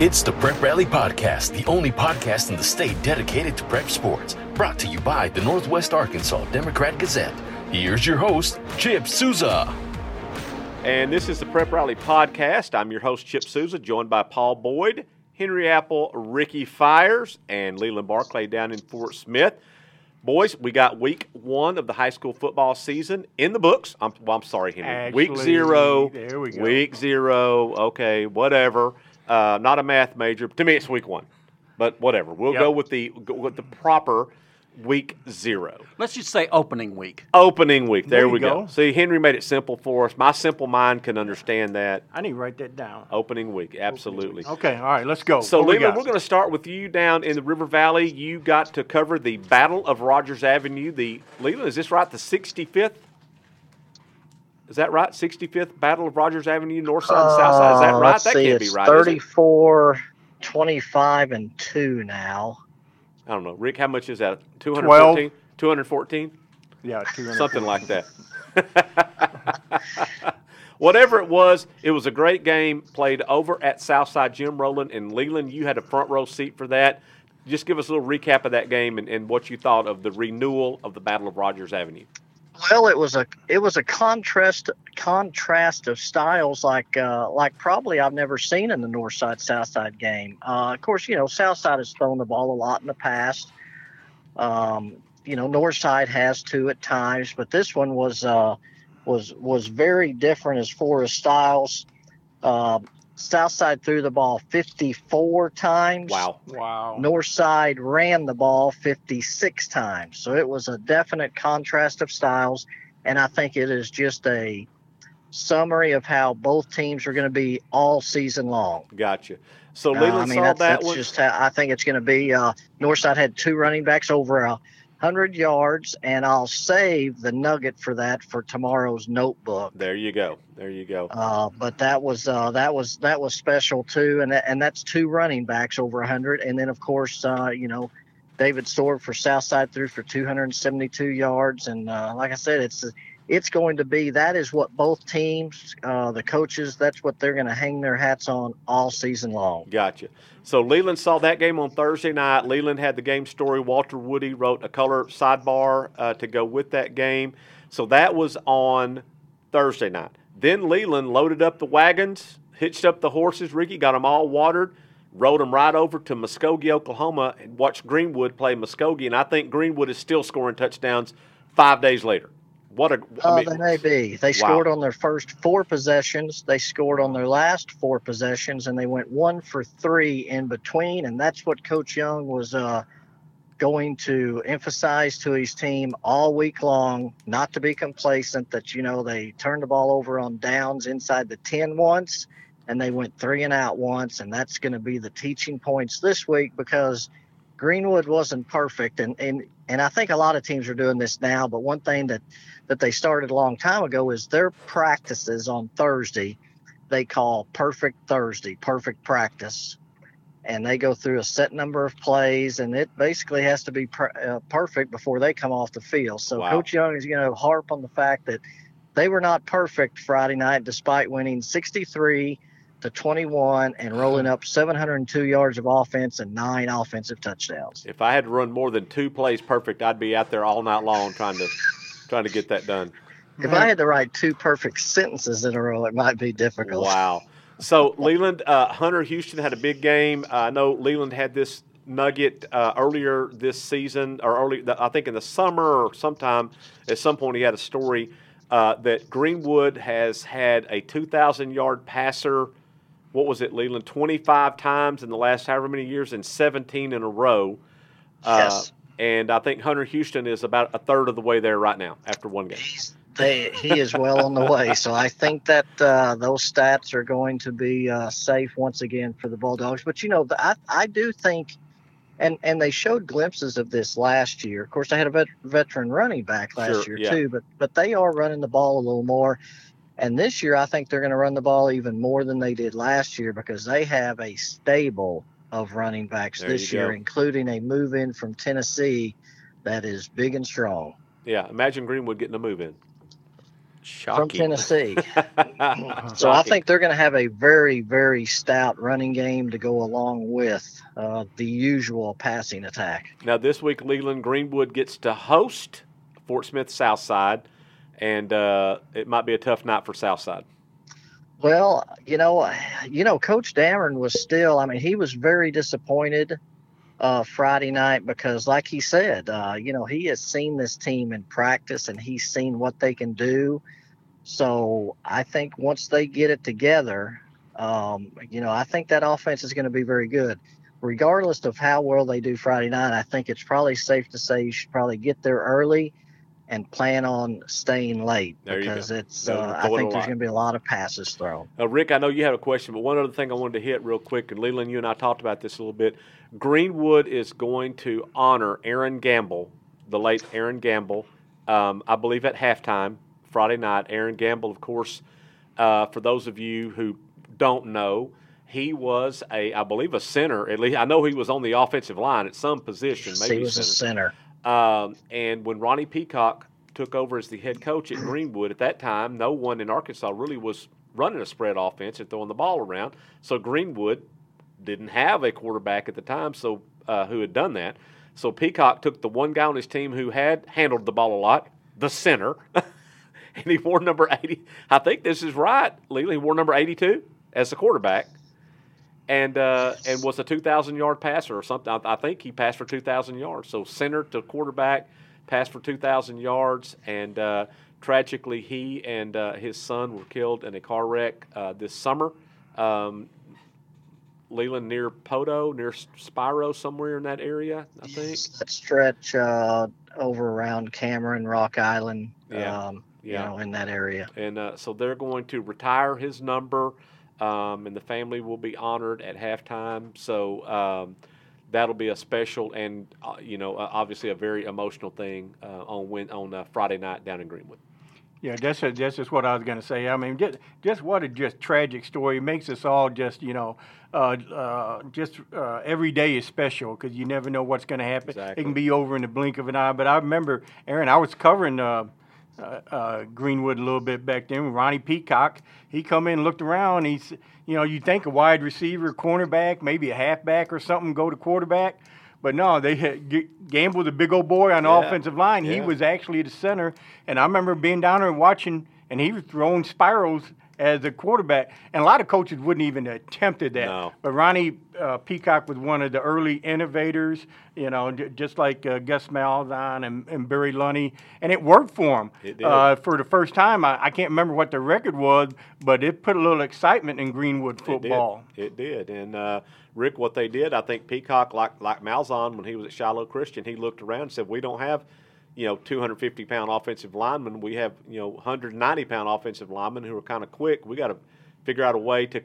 It's the Prep Rally Podcast, the only podcast in the state dedicated to prep sports. Brought to you by the Northwest Arkansas Democrat Gazette. Here's your host, Chip Souza. And this is the Prep Rally Podcast. I'm your host, Chip Souza, joined by Paul Boyd, Henry Apple, Ricky Fires, and Leland Barclay down in Fort Smith. Boys, we got week one of the high school football season in the books. I'm sorry, Henry. Actually, week 0. There we go. Week 0. Okay, whatever. Not a math major. To me, it's week 1, but whatever. We'll go with the proper week 0. Let's just say opening week. Opening week. There we go. See, Henry made it simple for us. My simple mind can understand that. I need to write that down. Opening week. Absolutely. Okay. All right. Let's go. So, Leland, we're going to start with you down in the River Valley. You got to cover the Battle of Rogers Avenue. Leland, is this right? The 65th? Is that right? 65th Battle of Rogers Avenue, north side and south side. Is that right? That can't be right. 34, 25, and 2 now. I don't know. Rick, how much is that? 214? 214? Yeah, 214. Something like that. Whatever it was a great game played over at Southside. Jim Rowland and Leland, you had a front row seat for that. Just give us a little recap of that game and what you thought of the renewal of the Battle of Rogers Avenue. Well, it was a contrast of styles like probably I've never seen in the north side south side game. Of course, south side has thrown the ball a lot in the past. North side has too at times, but this one was very different as far as styles. South side threw the ball 54 times. Wow. North side ran the ball 56 times. So it was a definite contrast of styles, and I think it is just a summary of how both teams are going to be all season long. Gotcha. So Leland saw that one. Just how I think it's going to be. North side had 2 running backs over 100 yards, and I'll save the nugget for that for tomorrow's notebook. There you go. But that was special too, and that's 2 running backs over 100, and then of course David Sword for Southside threw for 272 yards, and like I said, it's going to be that is what both teams, the coaches, that's what they're going to hang their hats on all season long. Gotcha. So Leland saw that game on Thursday night. Leland had the game story. Walter Woody wrote a color sidebar to go with that game. So that was on Thursday night. Then Leland loaded up the wagons, hitched up the horses. Ricky got them all watered, rode them right over to Muskogee, Oklahoma, and watched Greenwood play Muskogee. And I think Greenwood is still scoring touchdowns 5 days later. They may be. They scored on their first 4 possessions. They scored on their last 4 possessions, and they went 1 for 3 in between. And that's what Coach Young was going to emphasize to his team all week long, not to be complacent that, they turned the ball over on downs inside the 10 once, and they went 3 and out once. And that's going to be the teaching points this week because Greenwood wasn't perfect. And I think a lot of teams are doing this now, but one thing that they started a long time ago is their practices on Thursday, they call Perfect Thursday, perfect practice. And they go through a set number of plays, and it basically has to be perfect before they come off the field. So Coach Young is going to harp on the fact that they were not perfect Friday night despite winning 63-21 and rolling up 702 yards of offense and 9 offensive touchdowns. If I had to run more than 2 plays perfect, I'd be out there all night long trying to get that done. If I had to write 2 perfect sentences in a row, it might be difficult. Wow. So Leland, Hunter Houston had a big game. I know Leland had this nugget earlier this season, or I think in the summer or sometime. At some point, he had a story that Greenwood has had a 2,000-yard passer. What was it, Leland? 25 times in the last however many years and 17 in a row. Yes. And I think Hunter Houston is about a third of the way there right now after one game. He is well on the way. So I think that those stats are going to be safe once again for the Bulldogs. But, I do think, and they showed glimpses of this last year. Of course, they had a veteran running back last year too, but they are running the ball a little more. And this year, I think they're going to run the ball even more than they did last year because they have a stable of running backs this year, including a move-in from Tennessee that is big and strong. Yeah, imagine Greenwood getting a move-in. Shocking. From Tennessee. So I think they're going to have a very, very stout running game to go along with the usual passing attack. Now, this week, Leland Greenwood gets to host Fort Smith Southside, and it might be a tough night for Southside. Well, you know, Coach Dameron was still, I mean, he was very disappointed Friday night because, like he said, he has seen this team in practice and he's seen what they can do. So I think once they get it together, I think that offense is going to be very good. Regardless of how well they do Friday night, I think it's probably safe to say you should probably get there early and plan on staying late because it's. I think there's going to be a lot of passes thrown. Rick, I know you had a question, but one other thing I wanted to hit real quick, and Leland, you and I talked about this a little bit. Greenwood is going to honor Aaron Gamble, the late Aaron Gamble, I believe at halftime Friday night. Aaron Gamble, of course, for those of you who don't know, he was I believe a center. At least I know he was on the offensive line at some position. Maybe he was center. A center. And when Ronnie Peacock took over as the head coach at Greenwood at that time, no one in Arkansas really was running a spread offense and throwing the ball around. So Greenwood didn't have a quarterback at the time who had done that. So Peacock took the one guy on his team who had handled the ball a lot, the center, and he wore number 80. I think this is right, Leland. He wore number 82 as the quarterback. And was a 2,000-yard passer or something. I think he passed for 2,000 yards. So center to quarterback, passed for 2,000 yards. And tragically, he and his son were killed in a car wreck this summer. Leland, near Poto, near Spiro, somewhere in that area, I think. Yes, that stretch over around Cameron, Rock Island, in that area. And so they're going to retire his number. And the family will be honored at halftime. So that'll be a special and, obviously a very emotional thing on Friday night down in Greenwood. Yeah, that's just what I was going to say. I mean, just what a just tragic story. It makes us all just, every day is special because you never know what's going to happen. Exactly. It can be over in the blink of an eye. But I remember, Aaron, I was covering Greenwood a little bit back then. Ronnie Peacock, he come in, looked around. He's, you think a wide receiver, cornerback, maybe a halfback or something, go to quarterback. But no, they had Gamble, the big old boy on the offensive line. Yeah. He was actually the center. And I remember being down there and watching, and he was throwing spirals as a quarterback. And a lot of coaches wouldn't even attempted that. No. But Ronnie Peacock was one of the early innovators, just like Gus Malzahn and Barry Lunny. And it worked for him. It did. For the first time, I can't remember what the record was, but it put a little excitement in Greenwood football. It did. And, Rick, what they did, I think Peacock, like Malzahn, when he was at Shiloh Christian, he looked around and said, we don't have 250-pound offensive linemen. We have, 190-pound offensive linemen who are kind of quick. We got to figure out a way to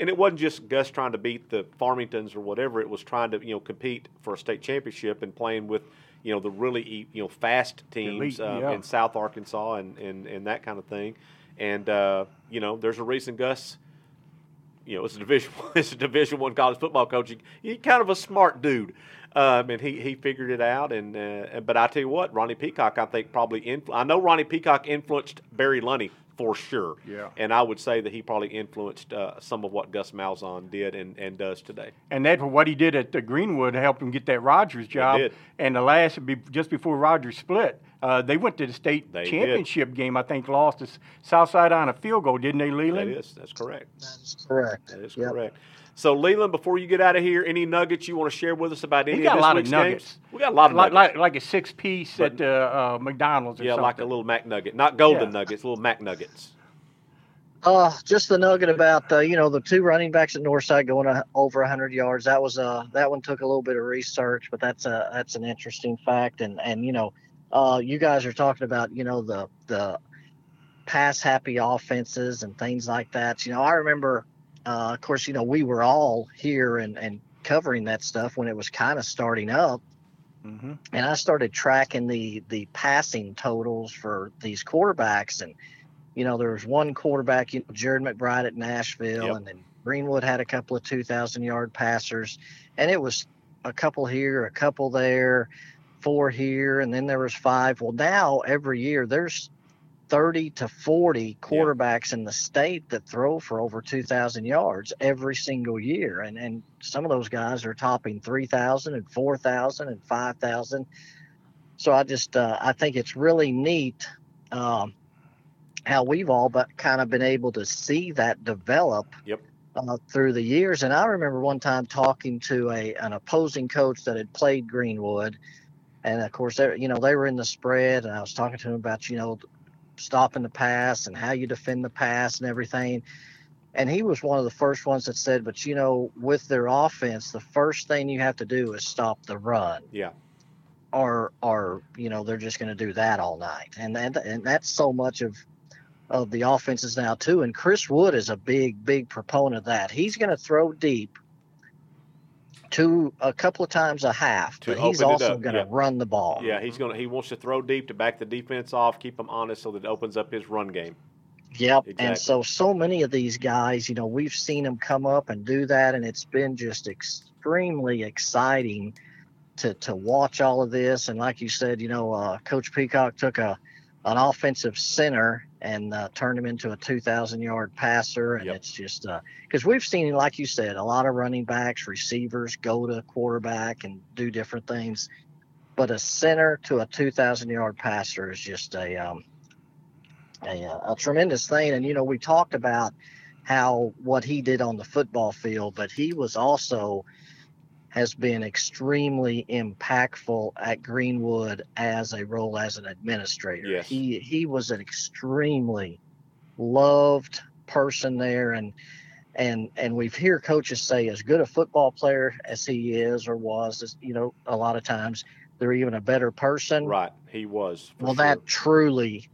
and it wasn't just Gus trying to beat the Farmingtons or whatever. It was trying to, compete for a state championship and playing with, the really, fast teams in South Arkansas and that kind of thing. And, there's a reason Gus, it's a Division I college football coach. He's kind of a smart dude. And he figured it out. And but I tell you what, Ronnie Peacock, I think probably I know Ronnie Peacock influenced Barry Lunny for sure. Yeah. And I would say that he probably influenced some of what Gus Malzahn did and does today. And that what he did at the Greenwood helped him get that Rogers job. It did. And the last just before Rogers split, they went to the state championship game. I think lost to Southside on a field goal, didn't they, Leland? That's correct. That's correct. That is correct. So, Leland, before you get out of here, any nuggets you want to share with us about any of this week's games? We got a lot of nuggets. Like a six-piece at McDonald's or something. Yeah, like a little McNugget. Not golden nuggets, little McNuggets. Just the nugget about, the two running backs at Northside going over 100 yards. That was that one took a little bit of research, but that's an interesting fact. And you guys are talking about, the pass-happy offenses and things like that. I remember – of course, we were all here and covering that stuff when it was kind of starting up. Mm-hmm. And I started tracking the passing totals for these quarterbacks. And, there was one quarterback, Jared McBride at Nashville, and then Greenwood had a couple of 2,000-yard passers. And it was a couple here, a couple there, four here, and then there was five. Well, now every year there's 30 to 40 quarterbacks in the state that throw for over 2,000 yards every single year. And some of those guys are topping 3,000 and 4,000 and 5,000. So I just I think it's really neat how we've all but kind of been able to see that develop through the years. And I remember one time talking to an opposing coach that had played Greenwood. And, of course, they were in the spread, and I was talking to him about, stopping the pass and how you defend the pass and everything. And he was one of the first ones that said, but, with their offense, the first thing you have to do is stop the run. Yeah. Or they're just going to do that all night. And that's so much of the offenses now, too. And Chris Wood is a big, big proponent of that. He's going to throw deep to a couple of times a half, but he's also going to run the ball. Yeah, he wants to throw deep to back the defense off, keep them honest so that it opens up his run game. Yep, exactly. And so many of these guys, we've seen them come up and do that, and it's been just extremely exciting to watch all of this. And like you said, Coach Peacock took an offensive center and turned him into a 2,000-yard passer. And it's just because we've seen, like you said, a lot of running backs, receivers go to quarterback and do different things. But a center to a 2,000-yard passer is just a tremendous thing. And, we talked about what he did on the football field, but he was also – has been extremely impactful at Greenwood as a role as an administrator. Yes. He was an extremely loved person there, and we've heard coaches say as good a football player as he is or was, a lot of times they're even a better person. Right, he was. Well, sure. That truly,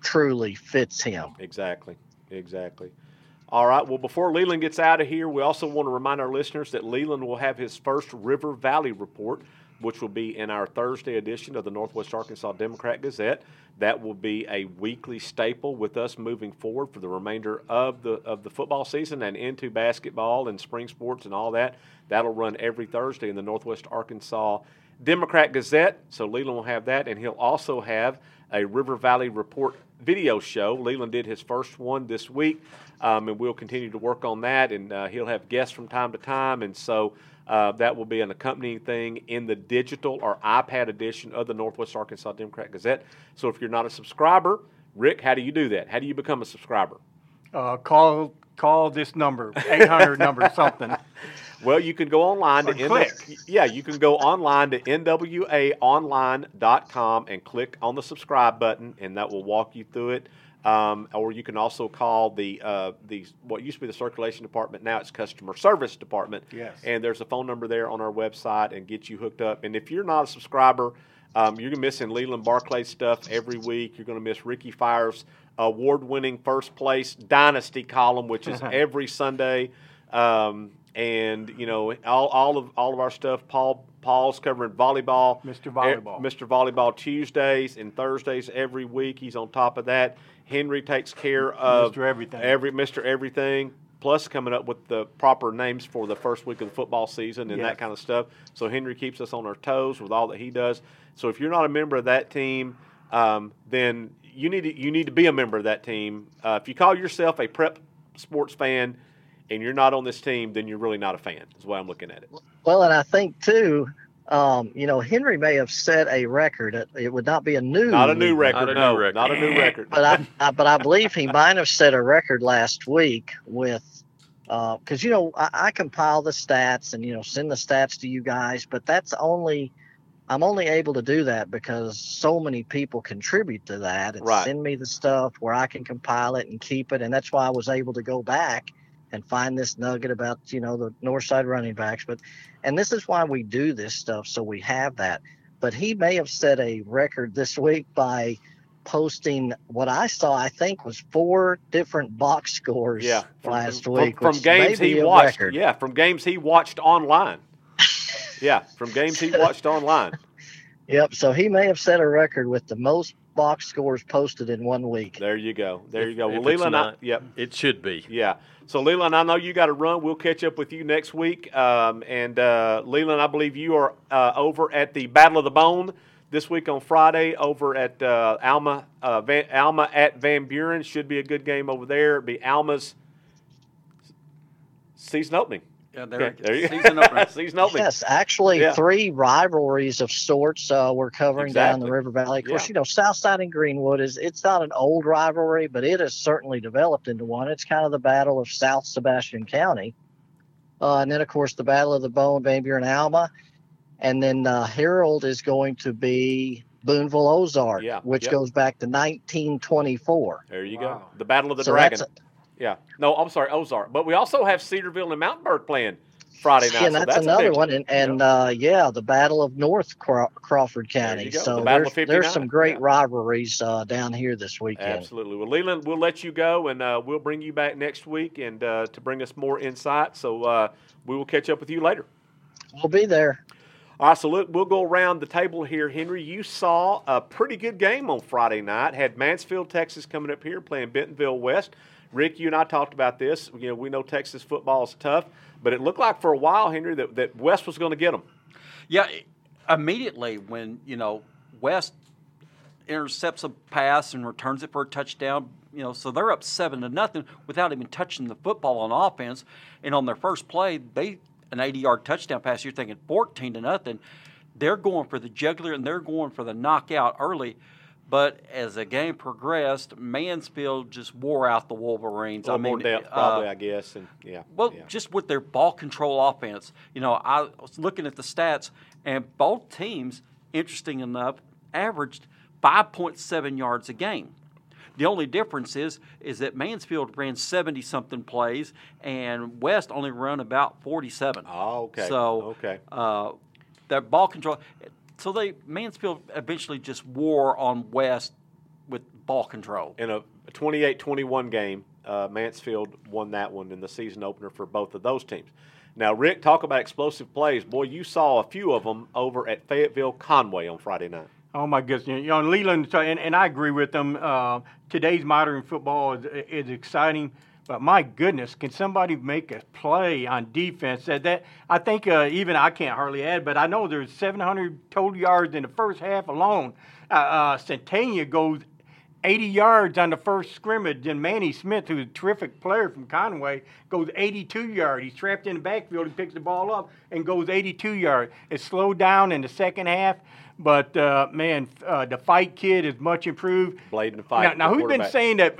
truly fits him. Exactly. All right, well, before Leland gets out of here, we also want to remind our listeners that Leland will have his first River Valley report, which will be in our Thursday edition of the Northwest Arkansas Democrat Gazette. That will be a weekly staple with us moving forward for the remainder of the football season and into basketball and spring sports and all that. That'll run every Thursday in the Northwest Arkansas Democrat Gazette, so Leland will have that, and he'll also have a River Valley report video show. Leland did his first one this week, and we'll continue to work on that, and he'll have guests from time to time, and so that will be an accompanying thing in the digital or iPad edition of the Northwest Arkansas Democrat Gazette. So if you're not a subscriber, Rick, how do you do that? How do you become a subscriber? Call this number, 800 number something. Well, you can go online to nwaonline.com and click on the subscribe button, and that will walk you through it. Or you can also call the what used to be the circulation department, now it's customer service department. Yes. And there's a phone number there on our website and get you hooked up. And if you're not a subscriber, you're going to miss Leland Barclay stuff every week. You're going to miss Ricky Fires' award-winning first-place dynasty column, which is every Sunday. And all of our stuff. Paul's covering volleyball. Mr. Volleyball Tuesdays and Thursdays every week. He's on top of that. Henry takes care of Mr. Everything. Plus, coming up with the proper names for the first week of the football season and that kind of stuff. So Henry keeps us on our toes with all that he does. So if you're not a member of that team, then you need to be a member of that team. If you call yourself a prep sports fan and you're not on this team, then you're really not a fan, is the way I'm looking at it. Well, and I think, too, Henry may have set a record. It would not be a new record. But I believe he might have set a record last week with because, I compile the stats and, send the stats to you guys. But I'm only able to do that because so many people contribute to that and send me the stuff where I can compile it and keep it. And that's why I was able to go back and find this nugget about, the north side running backs. And this is why we do this stuff, so we have that. But he may have set a record this week by posting what I saw, I think, was 4 different box scores last week. From games he watched. Record. Yeah, from games he watched online. Yep, so he may have set a record with the most box scores posted in one week. There you go. Well, Leland, it should be. Yeah. So, Leland, I know you got to run. We'll catch up with you next week. And Leland, I believe you are over at the Battle of the Bone this week on Friday over at Alma at Van Buren. Should be a good game over there. It'll be Alma's season opening. Yeah, there you go. Season opener. Season opening. Yes, actually, three rivalries of sorts we're covering down the River Valley. Of course, you know, Southside and Greenwood it's not an old rivalry, but it has certainly developed into one. It's kind of the battle of South Sebastian County, and then of course the Battle of the Bone, Van Buren, Alma, and then Herald is going to be Boonville Ozark, which goes back to 1924. There you go. The Battle of the Dragon. Yeah. No, I'm sorry, Ozark. But we also have Cedarville and Mountainburg playing Friday night. Yeah, and that's another one. And the Battle of North Crawford County. So there's some great rivalries down here this weekend. Absolutely. Well, Leland, we'll let you go, and we'll bring you back next week and to bring us more insight. So we will catch up with you later. We'll be there. All right, so look, we'll go around the table here. Henry, you saw a pretty good game on Friday night. Had Mansfield, Texas coming up here playing Bentonville West. Rick, you and I talked about this. You know, we know Texas football is tough, but it looked like for a while, Henry, that West was going to get them. Yeah, immediately when, you know, West intercepts a pass and returns it for a touchdown, you know, so they're up 7-0 without even touching the football on offense. And on their first play, an 80-yard touchdown pass, you're thinking 14-0. They're going for the jugular and they're going for the knockout early. But as the game progressed, Mansfield just wore out the Wolverines. A little more depth, probably, I guess. And just with their ball control offense. You know, I was looking at the stats, and both teams, interesting enough, averaged 5.7 yards a game. The only difference is that Mansfield ran 70-something plays, and West only ran about 47. Oh, okay. So that ball control. So Mansfield eventually just wore on West with ball control. In a 28-21 game, Mansfield won that one in the season opener for both of those teams. Now, Rick, talk about explosive plays. Boy, you saw a few of them over at Fayetteville Conway on Friday night. Oh, my goodness. You know, Leland, and I agree with them, today's modern football is exciting. But my goodness, can somebody make a play on defense? That I think even I can't hardly add, but I know there's 700 total yards in the first half alone. Centennial goes 80 yards on the first scrimmage, and Manny Smith, who's a terrific player from Conway, goes 82 yards. He's trapped in the backfield. He picks the ball up and goes 82 yards. It slowed down in the second half. But, the fight kid is much improved. Blade in the fight. Now who's been saying that?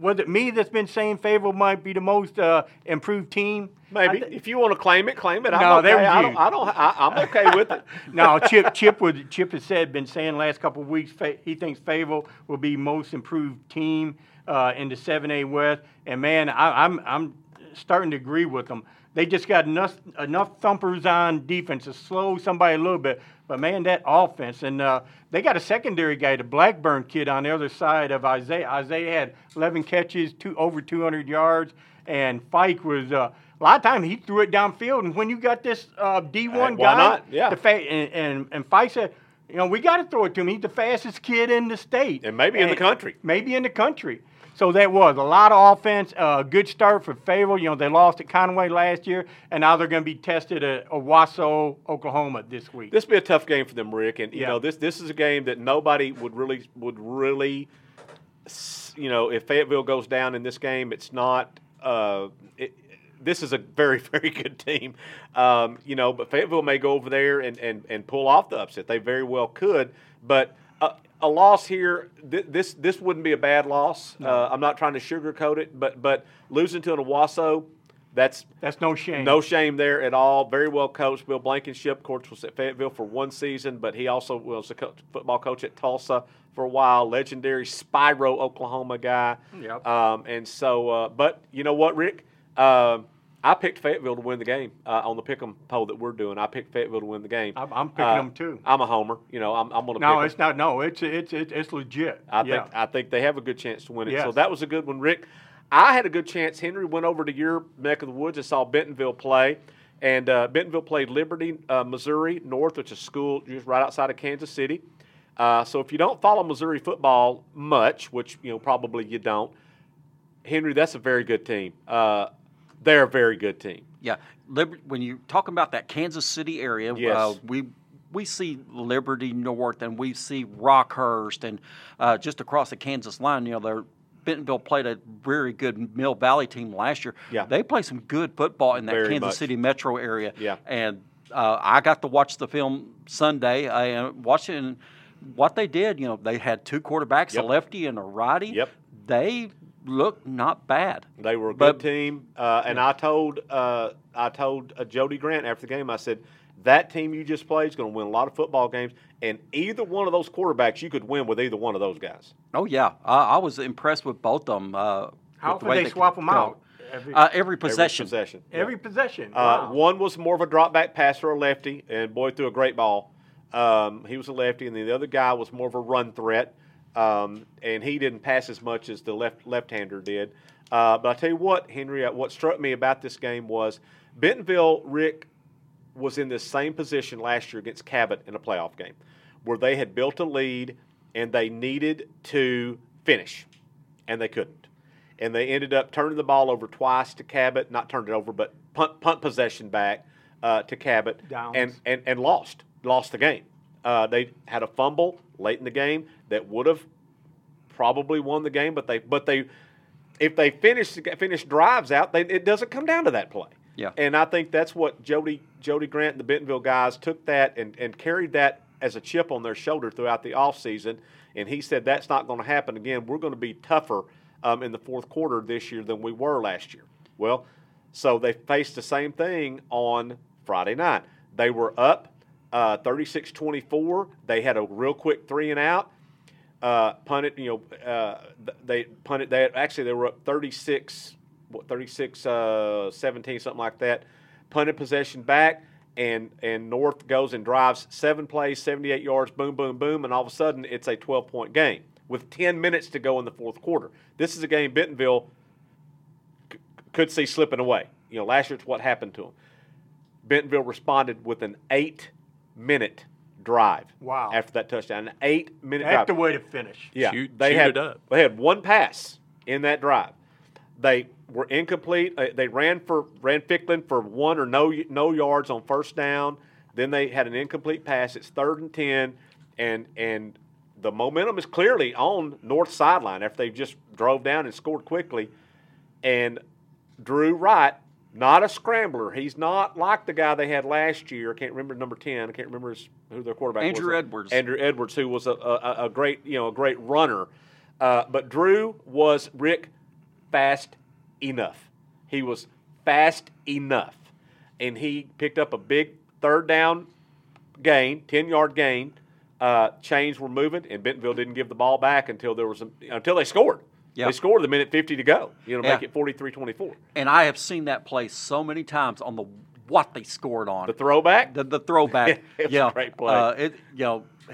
Was it me that's been saying Fayetteville might be the most improved team? Maybe. If you want to claim it. I'm okay. I'm okay with it. No, Chip has been saying last couple of weeks he thinks Fayetteville will be most improved team in the 7A West. And, man, I'm starting to agree with him. They just got enough thumpers on defense to slow somebody a little bit. But, man, that offense. And they got a secondary guy, the Blackburn kid, on the other side of Isaiah. Isaiah had 11 catches, over 200 yards. And Fike was a lot of time he threw it downfield. And when you got this D1 guy, yeah. And Fike said, you know, we got to throw it to him. He's the fastest kid in the state. And maybe in the country. So that was a lot of offense, a good start for Fayetteville. You know, they lost at Conway last year, and now they're going to be tested at Owasso, Oklahoma this week. This will be a tough game for them, Rick. And, you know, this is a game that nobody would really, you know, if Fayetteville goes down in this game, it's not this is a very, very good team. You know, but Fayetteville may go over there and pull off the upset. They very well could, but a loss here, this wouldn't be a bad loss. No. I'm not trying to sugarcoat it, but losing to an Owasso, that's no shame. No shame there at all. Very well coached. Bill Blankenship, of course, was at Fayetteville for one season, but he also was a football coach at Tulsa for a while. Legendary Spiro, Oklahoma guy. Yep. But you know what, Rick? I picked Fayetteville to win the game on the pick'em poll that we're doing. I picked Fayetteville to win the game. I'm picking them too. I'm a homer. You know, I'm going to. No, pick it's them. Not. No, it's legit. I think they have a good chance to win it. Yes. So that was a good one, Rick. I had a good chance. Henry went over to your neck of the woods and saw Bentonville play, and Bentonville played Liberty, Missouri North, which is a school just right outside of Kansas City. So if you don't follow Missouri football much, which you know probably you don't, Henry, that's a very good team. They're a very good team. Yeah. When you're talking about that Kansas City area, yes. We we see Liberty North and we see Rockhurst and just across the Kansas line, you know, Bentonville played a very good Mill Valley team last year. Yeah. They play some good football in that Kansas City metro area. Yeah. And I got to watch the film Sunday. I watched it, and what they did, you know, they had two quarterbacks, a lefty and a righty. Yep. They looked not bad. They were a good team. And I told Jody Grant after the game, I said, that team you just played is going to win a lot of football games, and either one of those quarterbacks, you could win with either one of those guys. Oh, yeah. I was impressed with both of them. How often they swap them out? Every possession. Every possession. Yeah. Every possession. Wow. One was more of a drop-back passer, a lefty, and Boyd threw a great ball. He was a lefty, and then the other guy was more of a run threat, and he didn't pass as much as the left-hander did. But I tell you what, Henry, what struck me about this game was Bentonville, Rick, was in this same position last year against Cabot in a playoff game where they had built a lead and they needed to finish, and they couldn't. And they ended up turning the ball over twice to Cabot, not turned it over, but punt possession back to Cabot and lost the game. They had a fumble late in the game that would have probably won the game, but if they finish drives out, it doesn't come down to that play. Yeah. And I think that's what Jody Grant and the Bentonville guys took that and carried that as a chip on their shoulder throughout the offseason. And he said that's not going to happen again. We're going to be tougher in the fourth quarter this year than we were last year. Well, so they faced the same thing on Friday night. They were up 36-24. They had a real quick three and out. They were up 36-17, something like that. Punted possession back, and North goes and drives 7 plays, 78 yards, boom, boom, boom, and all of a sudden it's a 12-point game with 10 minutes to go in the fourth quarter. This is a game Bentonville could see slipping away. You know, last year it's what happened to them. Bentonville responded with an 8-minute drive. Wow! After that touchdown, an 8-minute drive. That's the way to finish. Yeah, they had one pass in that drive. They were incomplete. They ran Ficklin for one or no yards on first down. Then they had an incomplete pass. It's 3rd and 10, and the momentum is clearly on North sideline after they just drove down and scored quickly. And Drew Wright, not a scrambler. He's not like the guy they had last year. I can't remember number 10. I can't remember who their quarterback was. Andrew Edwards, who was a great great runner. But Drew was Rick. Fast enough. He was fast enough. And he picked up a big 3rd down gain, 10-yard gain. Chains were moving, and Bentonville didn't give the ball back until they scored. Yep. They scored the minute 50 to go, make it 43-24. And I have seen that play so many times on what they scored on. The throwback? The throwback. It's a great play.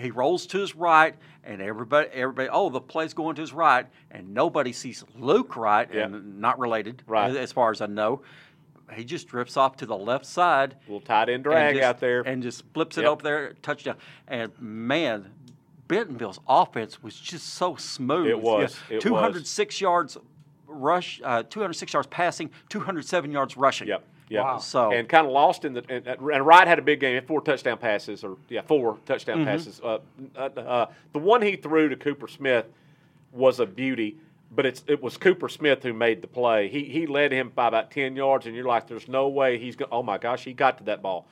He rolls to his right, and everybody, the play's going to his right, and nobody sees Luke Wright, and not related, right, as far as I know. He just drifts off to the left side. Little tight end drag out there. And just flips it over there, touchdown. And, man, Bentonville's offense was just so smooth. It was. Yeah, it 206 was. Yards rush, 206 yards passing, 207 yards rushing. Yep. Yeah, wow. And kind of lost in the and Wright had a big game, 4 touchdown passes. The one he threw to Cooper Smith was a beauty, but it was Cooper Smith who made the play. He led him by about 10 yards, and you're like, there's no way he's going. Oh my gosh, he got to that ball.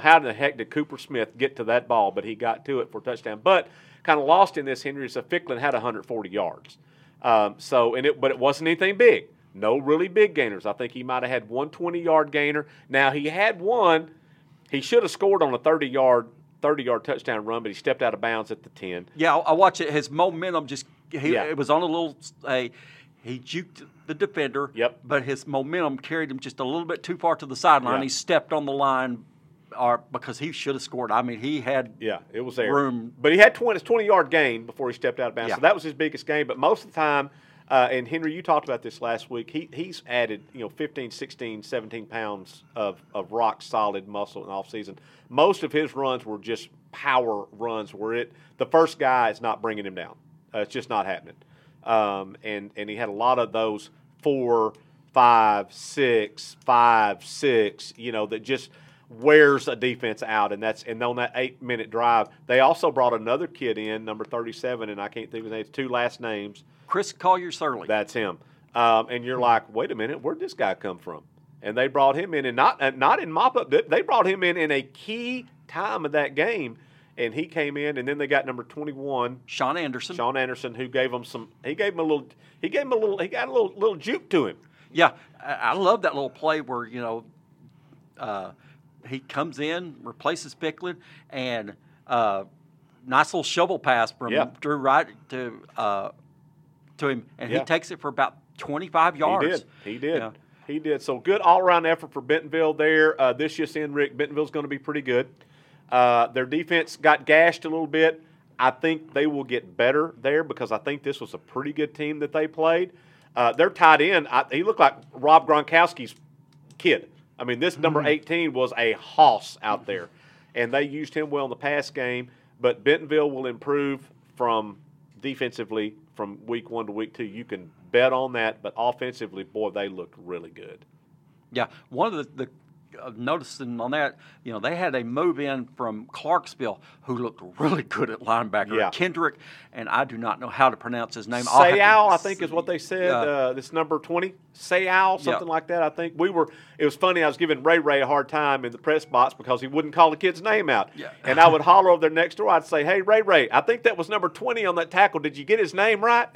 How in the heck did Cooper Smith get to that ball? But he got to it for a touchdown. But kind of lost in this, Henry. So Ficklin had 140 yards. But it wasn't anything big. No really big gainers. I think he might have had one 20-yard gainer. Now, he had one. He should have scored on a 30-yard touchdown run, but he stepped out of bounds at the 10. Yeah, I watched it. His momentum it was on a little he juked the defender. Yep. But his momentum carried him just a little bit too far to the sideline. Yep. He stepped on the line because he should have scored. I mean, he had it was there. Room. But he had 20-yard gain before he stepped out of bounds. Yeah. So that was his biggest gain. But most of the time – and, Henry, you talked about this last week. He's added, 15, 16, 17 pounds of rock-solid muscle in the offseason. Most of his runs were just power runs where the first guy is not bringing him down. It's just not happening. And he had a lot of those 4, 5, 6, that just wears a defense out, and on that 8-minute drive, they also brought another kid in, number 37, and I can't think of his name. It's two last names. Chris Collier-Surley. That's him. And you're like, wait a minute, where'd this guy come from? And they brought him in, and not in mop-up. They brought him in a key time of that game, and he came in, and then they got number 21, Sean Anderson, who gave him some. He got a little juke to him. Yeah, I love that little play where he comes in, replaces Ficklin, and nice little shovel pass from Drew Wright to him, and he takes it for about 25 yards. He did. Yeah. He did. So good all-around effort for Bentonville there. This just in, Rick, Bentonville's going to be pretty good. Their defense got gashed a little bit. I think they will get better there because I think this was a pretty good team that they played. Their tight end, he looked like Rob Gronkowski's kid. I mean, this number 18 was a hoss out there, and they used him well in the pass game. But Bentonville will improve from defensively from week one to week two. You can bet on that, but offensively, boy, they looked really good. Yeah, one of the noticing on that, they had a move in from Clarksville who looked really good at linebacker, Kendrick, and I do not know how to pronounce his name. Sayal, I think is what they said. This number 20, Sayal, something like that. I think it was funny. I was giving Ray a hard time in the press box because he wouldn't call the kid's name out, and I would holler over there next door. I'd say, "Hey, Ray, I think that was number 20 on that tackle. Did you get his name right?"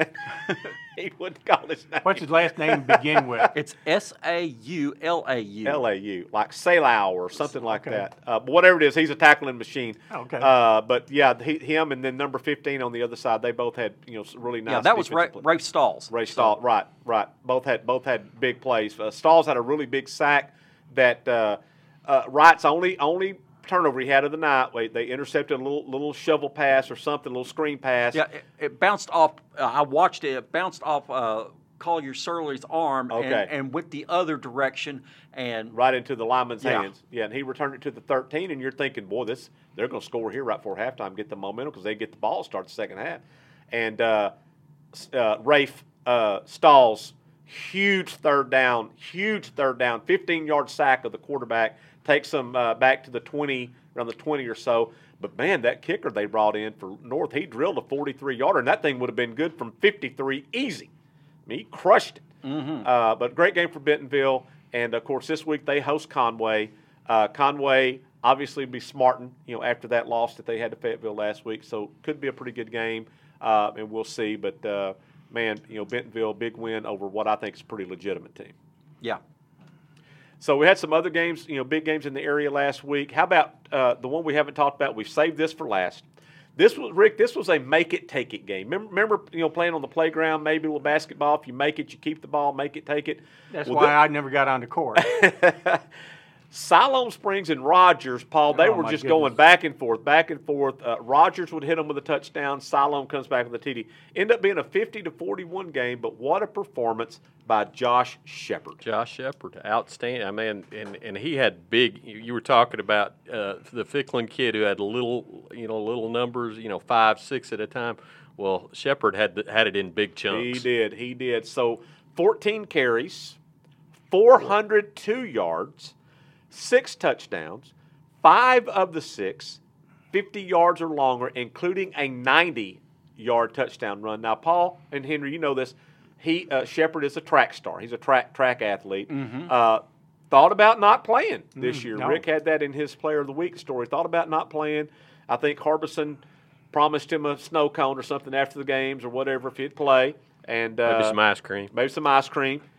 He wouldn't call his name. What's his last name begin with? It's Saulau. L-A-U, like Salau or something like that. Whatever it is, he's a tackling machine. Okay. But, yeah, him and then number 15 on the other side, they both had really nice. Yeah, that was Ray Stalls. Right. Both had big plays. Stalls had a really big sack that Wright's only turnover he had of the night. They intercepted a little shovel pass or something, a little screen pass. Yeah, it bounced off. I watched it. It bounced off Collier-Surley's arm and went the other direction and right into the lineman's hands. Yeah, and he returned it to the 13. And you're thinking, boy, they're going to score here right before halftime, get the momentum because they get the ball to start the second half. And Rafe Stalls, huge third down, 15-yard sack of the quarterback. Takes them back to the 20, around the 20 or so. But, man, that kicker they brought in for North, he drilled a 43-yarder, and that thing would have been good from 53 easy. I mean, he crushed it. Mm-hmm. But great game for Bentonville. And, of course, this week they host Conway. Conway obviously be smarting, after that loss that they had to Fayetteville last week. So could be a pretty good game, and we'll see. But, man, Bentonville, big win over what I think is a pretty legitimate team. Yeah. So we had some other games, big games in the area last week. How about the one we haven't talked about? We've saved this for last. This was a make-it-take-it game. Remember playing on the playground, maybe a little basketball. If you make it, you keep the ball, make it, take it. That's why I never got on the court. Siloam Springs and Rogers, Paul, they were just going back and forth. Rogers would hit them with a touchdown. Siloam comes back with a TD. End up being a 50-41 game, but what a performance by Josh Shepherd. Josh Shepherd, outstanding. I mean, and he had big – you were talking about the Ficklin kid who had little numbers, 5, 6 at a time. Well, Shepherd had it in big chunks. He did. So 14 carries, 402 yards. 6 touchdowns, 5 of the 6, 50 yards or longer, including a 90-yard touchdown run. Now, Paul and Henry, you know this. Shepherd is a track star. He's a track athlete. Mm-hmm. Thought about not playing this year. No. Rick had that in his Player of the Week story. Thought about not playing. I think Harbison promised him a snow cone or something after the games or whatever if he'd play. And maybe some ice cream.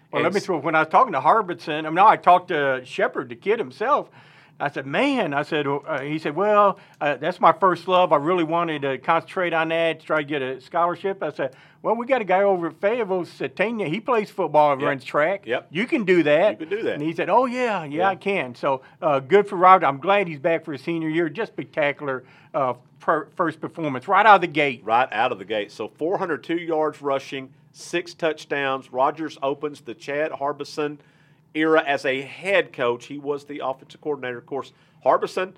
Well, let me throw. When I was talking to Harbison, I talked to Shepherd, the kid himself. I said, "Man," he said, "Well, that's my first love. I really wanted to concentrate on that, to try to get a scholarship." I said, "Well, we got a guy over at Fayetteville, Satania. He plays football and runs track. Yep. You can do that." And he said, "Oh yeah, I can." So good for Robert. I'm glad he's back for his senior year. Just spectacular first performance right out of the gate. Right out of the gate. So 402 yards rushing. 6 touchdowns. Rogers opens the Chad Harbison era as a head coach. He was the offensive coordinator. Of course, Harbison,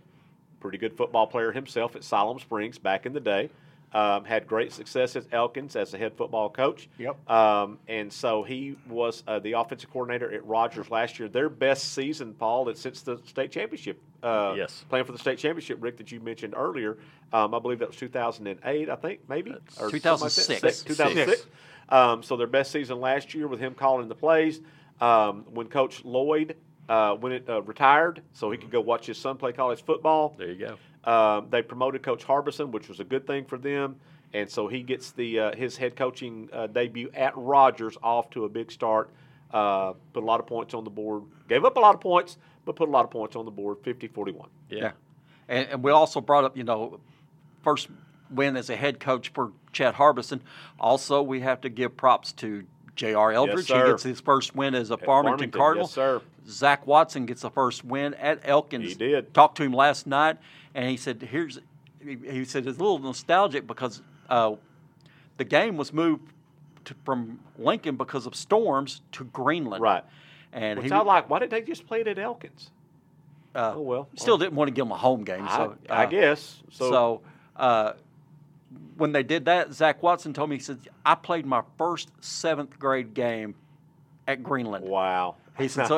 pretty good football player himself at Siloam Springs back in the day. Had great success at Elkins as a head football coach. Yep. And so he was the offensive coordinator at Rogers last year. Their best season, Paul, since the state championship. Yes. Playing for the state championship, Rick, that you mentioned earlier. I believe that was 2008, I think, maybe? Or 2006. Like 2006. So their best season last year with him calling the plays. When Coach Lloyd retired, so he could go watch his son play college football. There you go. They promoted Coach Harbison, which was a good thing for them, and so he gets his head coaching debut at Rogers off to a big start. Put a lot of points on the board. Gave up a lot of points, but put a lot of points on the board, 50-41. Yeah. And we also brought up, first win as a head coach for Chad Harbison. Also, we have to give props to J.R. Eldridge. Yes, he gets his first win as a Farmington Cardinal. Yes, sir. Zach Watson gets the first win at Elkins. He did. Talked to him last night, and he said, he said it's a little nostalgic because the game was moved from Lincoln because of storms to Greenland. Right. And which I like. Why didn't they just play it at Elkins? Still didn't want to give them a home game. I guess. So when they did that, Zach Watson told me, he said, I played my first 7th grade game at Greenland. Wow. He said,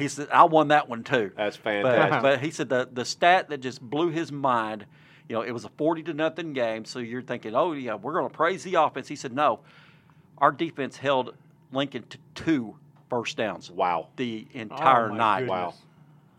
he said, I won that one too. That's fantastic. But he said the stat that just blew his mind, it was a 40-0 game. So you're thinking, oh yeah, we're going to praise the offense. He said, no, our defense held Lincoln to 2 first downs. Wow. The entire night. Goodness. Wow.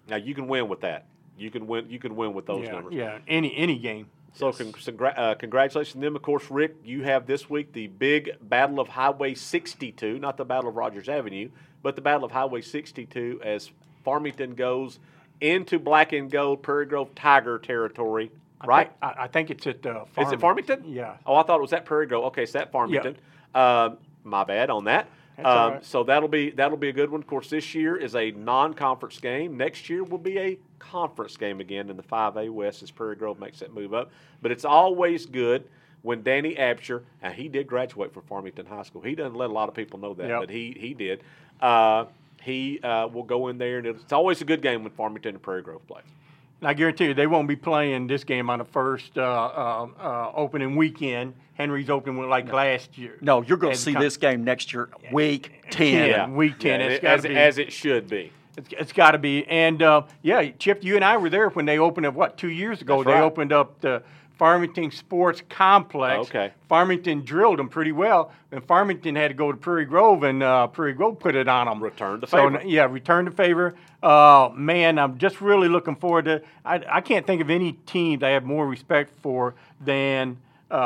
Now you can win with that. You can win with those numbers. Yeah. Any game. So congratulations to them. Of course, Rick, you have this week the big Battle of Highway 62, not the Battle of Rogers Avenue, but the Battle of Highway 62 as Farmington goes into black and gold Prairie Grove Tiger territory, right? I think it's at Farmington. Is it Farmington? Yeah. Oh, I thought it was at Prairie Grove. Okay, it's at Farmington. Yeah. My bad on that. That's all right. So that'll be a good one. Of course, this year is a non-conference game. Next year will be a conference game again in the 5A West as Prairie Grove makes that move up. But it's always good when Danny Absher, and he did graduate from Farmington High School. He doesn't let a lot of people know that, but he did. He will go in there, and it's always a good game when Farmington and Prairie Grove play. And I guarantee you they won't be playing this game on the first opening weekend. Henry's opening last year. No, you're going to see this game next year, Week 10. Yeah. Week 10. Yeah, as it should be. It's got to be. And, Chip, you and I were there when they opened up, 2 years ago. That's right. They opened up the Farmington Sports Complex. Okay. Farmington drilled them pretty well, and Farmington had to go to Prairie Grove, and Prairie Grove put it on them. Returned the favor. So, returned the favor. Man, I'm just really looking forward to it. I can't think of any teams I have more respect for than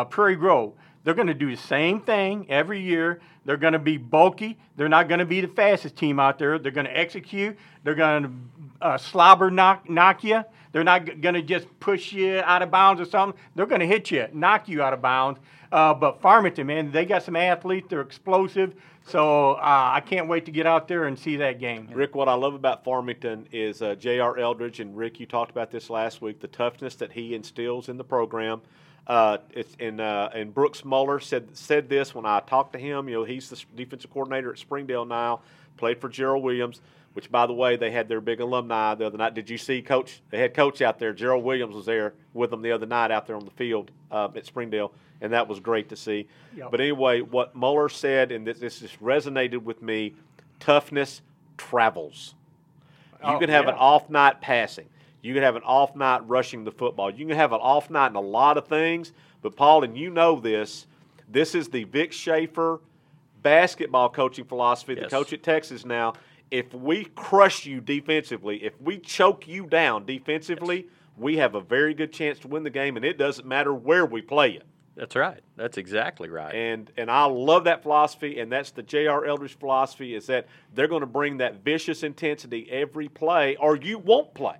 Prairie Grove. They're going to do the same thing every year. They're going to be bulky. They're not going to be the fastest team out there. They're going to execute. They're going to knock you. They're not going to just push you out of bounds or something. They're going to hit you, knock you out of bounds. But Farmington, man, they got some athletes. They're explosive. So I can't wait to get out there and see that game. Rick, what I love about Farmington is J.R. Eldridge, and Rick, you talked about this last week, the toughness that he instills in the program. And Brooks Muller said this when I talked to him. He's the defensive coordinator at Springdale now, played for Gerald Williams, which, by the way, they had their big alumni the other night. Did you see the head coach out there? Gerald Williams was there with them the other night out there on the field at Springdale, and that was great to see. Yep. But anyway, what Muller said, and this just resonated with me, toughness travels. You can have an off night passing. You can have an off night rushing the football. You can have an off night in a lot of things. But, Paul, and you know this is the Vic Schaefer basketball coaching philosophy, the coach at Texas now. If we crush you defensively, if we choke you down defensively, we have a very good chance to win the game, and it doesn't matter where we play it. That's right. That's exactly right. And I love that philosophy, and that's the J.R. Eldridge philosophy, is that they're going to bring that vicious intensity every play, or you won't play.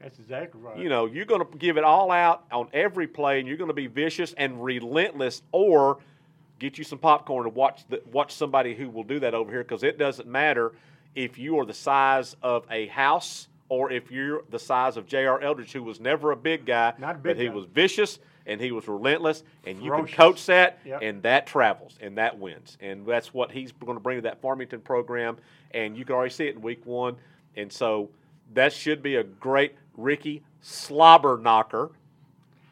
That's exactly right. You're going to give it all out on every play, and you're going to be vicious and relentless, or get you some popcorn and watch somebody who will do that over here, because it doesn't matter if you are the size of a house or if you're the size of J.R. Eldridge, who was never a big guy, but he was vicious and he was relentless, and ferocious. You can coach that, and that travels, and that wins. And that's what he's going to bring to that Farmington program, and you can already see it in week one. And so that should be a great Ricky slobber knocker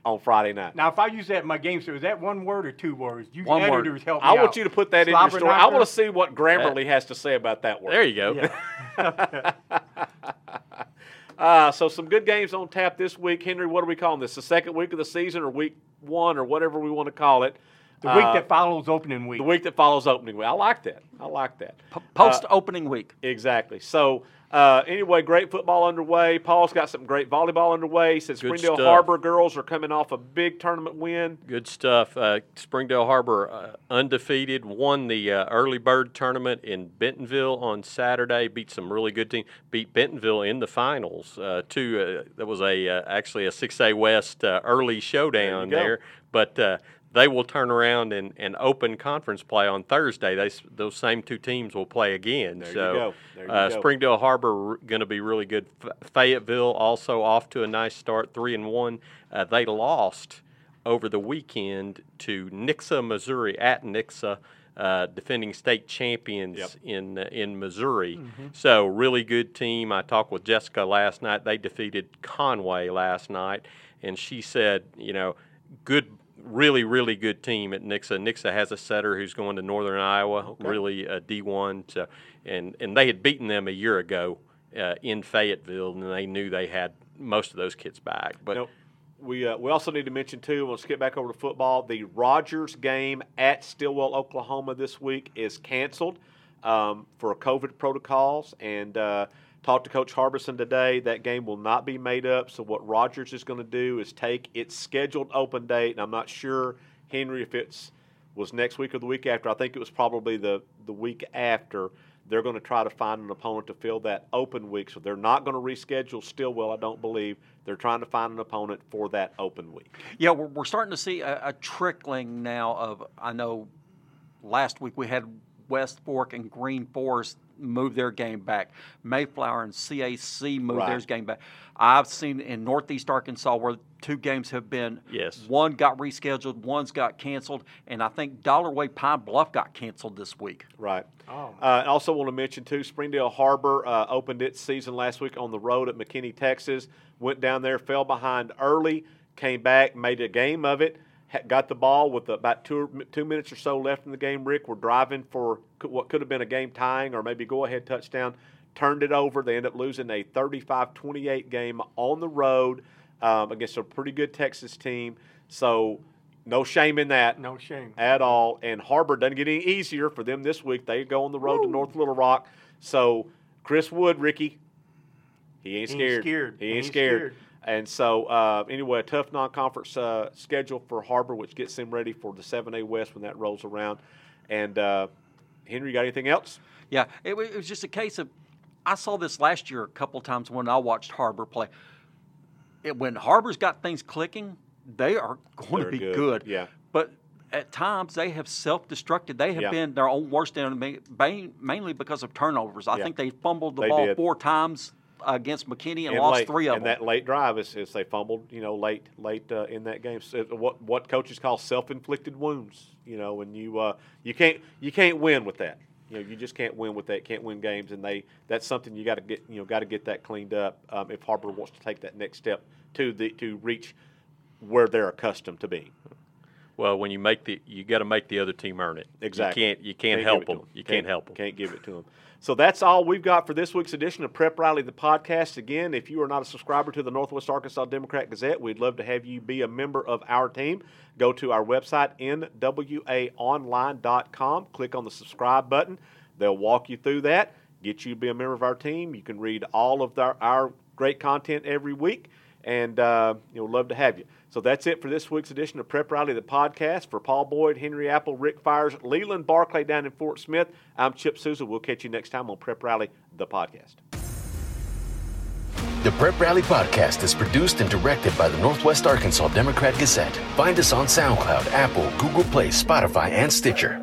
on Friday night. Now, if I use that in my game show, is that one word or two words? You one editors word. Help me I out. Want you to put that Slobber in your story. Knocker? I want to see what Grammarly has to say about that word. There you go. Yeah. So some good games on tap this week. Henry, what are we calling this? The second week of the season or week one or whatever we want to call it? The week that follows opening week. The week that follows opening week. I like that. I like that. Post-opening week. Exactly. So, anyway, great football underway. Paul's got some great volleyball underway. He said Springdale Harbor girls are coming off a big tournament win. Good stuff. Springdale Harbor undefeated, won the early bird tournament in Bentonville on Saturday, beat some really good teams, beat Bentonville in the finals. That was actually a 6A West early showdown there. But they will turn around and open conference play on Thursday. Those same two teams will play again. There you go. Springdale Harbor going to be really good. Fayetteville also off to a nice start, 3-1. They lost over the weekend to Nixa, Missouri, at Nixa, defending state champions in Missouri. Mm-hmm. So really good team. I talked with Jessica last night. They defeated Conway last night, and she said, really, really good team at Nixa. Nixa has a setter who's going to Northern Iowa, really a D1. So, and they had beaten them a year ago in Fayetteville, and they knew they had most of those kids back. But we also need to mention, too, we'll skip back over to football, the Rogers game at Stillwell, Oklahoma this week is canceled for COVID protocols. And talked to Coach Harbison today. That game will not be made up. So what Rogers is going to do is take its scheduled open date, and I'm not sure, Henry, if it was next week or the week after. I think it was probably the week after. They're going to try to find an opponent to fill that open week. So they're not going to reschedule Stillwell, I don't believe. They're trying to find an opponent for that open week. Yeah, we're starting to see a trickling now of, I know last week we had West Fork and Green Forest move their game back. Mayflower and CAC move theirs game back. I've seen in Northeast Arkansas where two games have been. Yes. One got rescheduled, one's got canceled, and I think Dollarway Pine Bluff got canceled this week. Right. Oh. I also want to mention, too, Springdale Harbor opened its season last week on the road at McKinney, Texas. Went down there, fell behind early, came back, made a game of it. Got the ball with about two minutes or so left in the game, Rick. We're driving for what could have been a game-tying or maybe go-ahead touchdown. Turned it over. They end up losing a 35-28 game on the road against a pretty good Texas team. So no shame in that. No shame. At all. And Harbor doesn't get any easier for them this week. They go on the road to North Little Rock. So Chris Wood, Ricky, he ain't scared. He ain't scared. And so, anyway, a tough non-conference schedule for Harbor, which gets them ready for the 7A West when that rolls around. And, Henry, you got anything else? Yeah, it was just a case of I saw this last year a couple times when I watched Harbor play. When Harbor's got things clicking, they are going to be good. Yeah. But at times they have self-destructed. They have been their own worst enemy, mainly because of turnovers. I think they fumbled the ball 4 times against McKinney and lost late, 3 of them. And that late drive is they fumbled, late in that game. So what coaches call self-inflicted wounds, and you can't win with that. You just can't win with that. Can't win games, and that's something you got to get. Got to get that cleaned up if Harbor wants to take that next step to reach where they're accustomed to being. Well, when you got to make the other team earn it. Exactly. You can't help them. You can't help them. Can't give it to them. So that's all we've got for this week's edition of Prep Riley, the podcast. Again, if you are not a subscriber to the Northwest Arkansas Democrat Gazette, we'd love to have you be a member of our team. Go to our website, nwaonline.com. Click on the subscribe button. They'll walk you through that, get you to be a member of our team. You can read all of our great content every week, and love to have you. So that's it for this week's edition of Prep Riley, the podcast. For Paul Boyd, Henry Apple, Rick Fires, Leland Barclay down in Fort Smith, I'm Chip Souza. We'll catch you next time on Prep Riley, the podcast. The Prep Riley podcast is produced and directed by the Northwest Arkansas Democrat Gazette. Find us on SoundCloud, Apple, Google Play, Spotify, and Stitcher.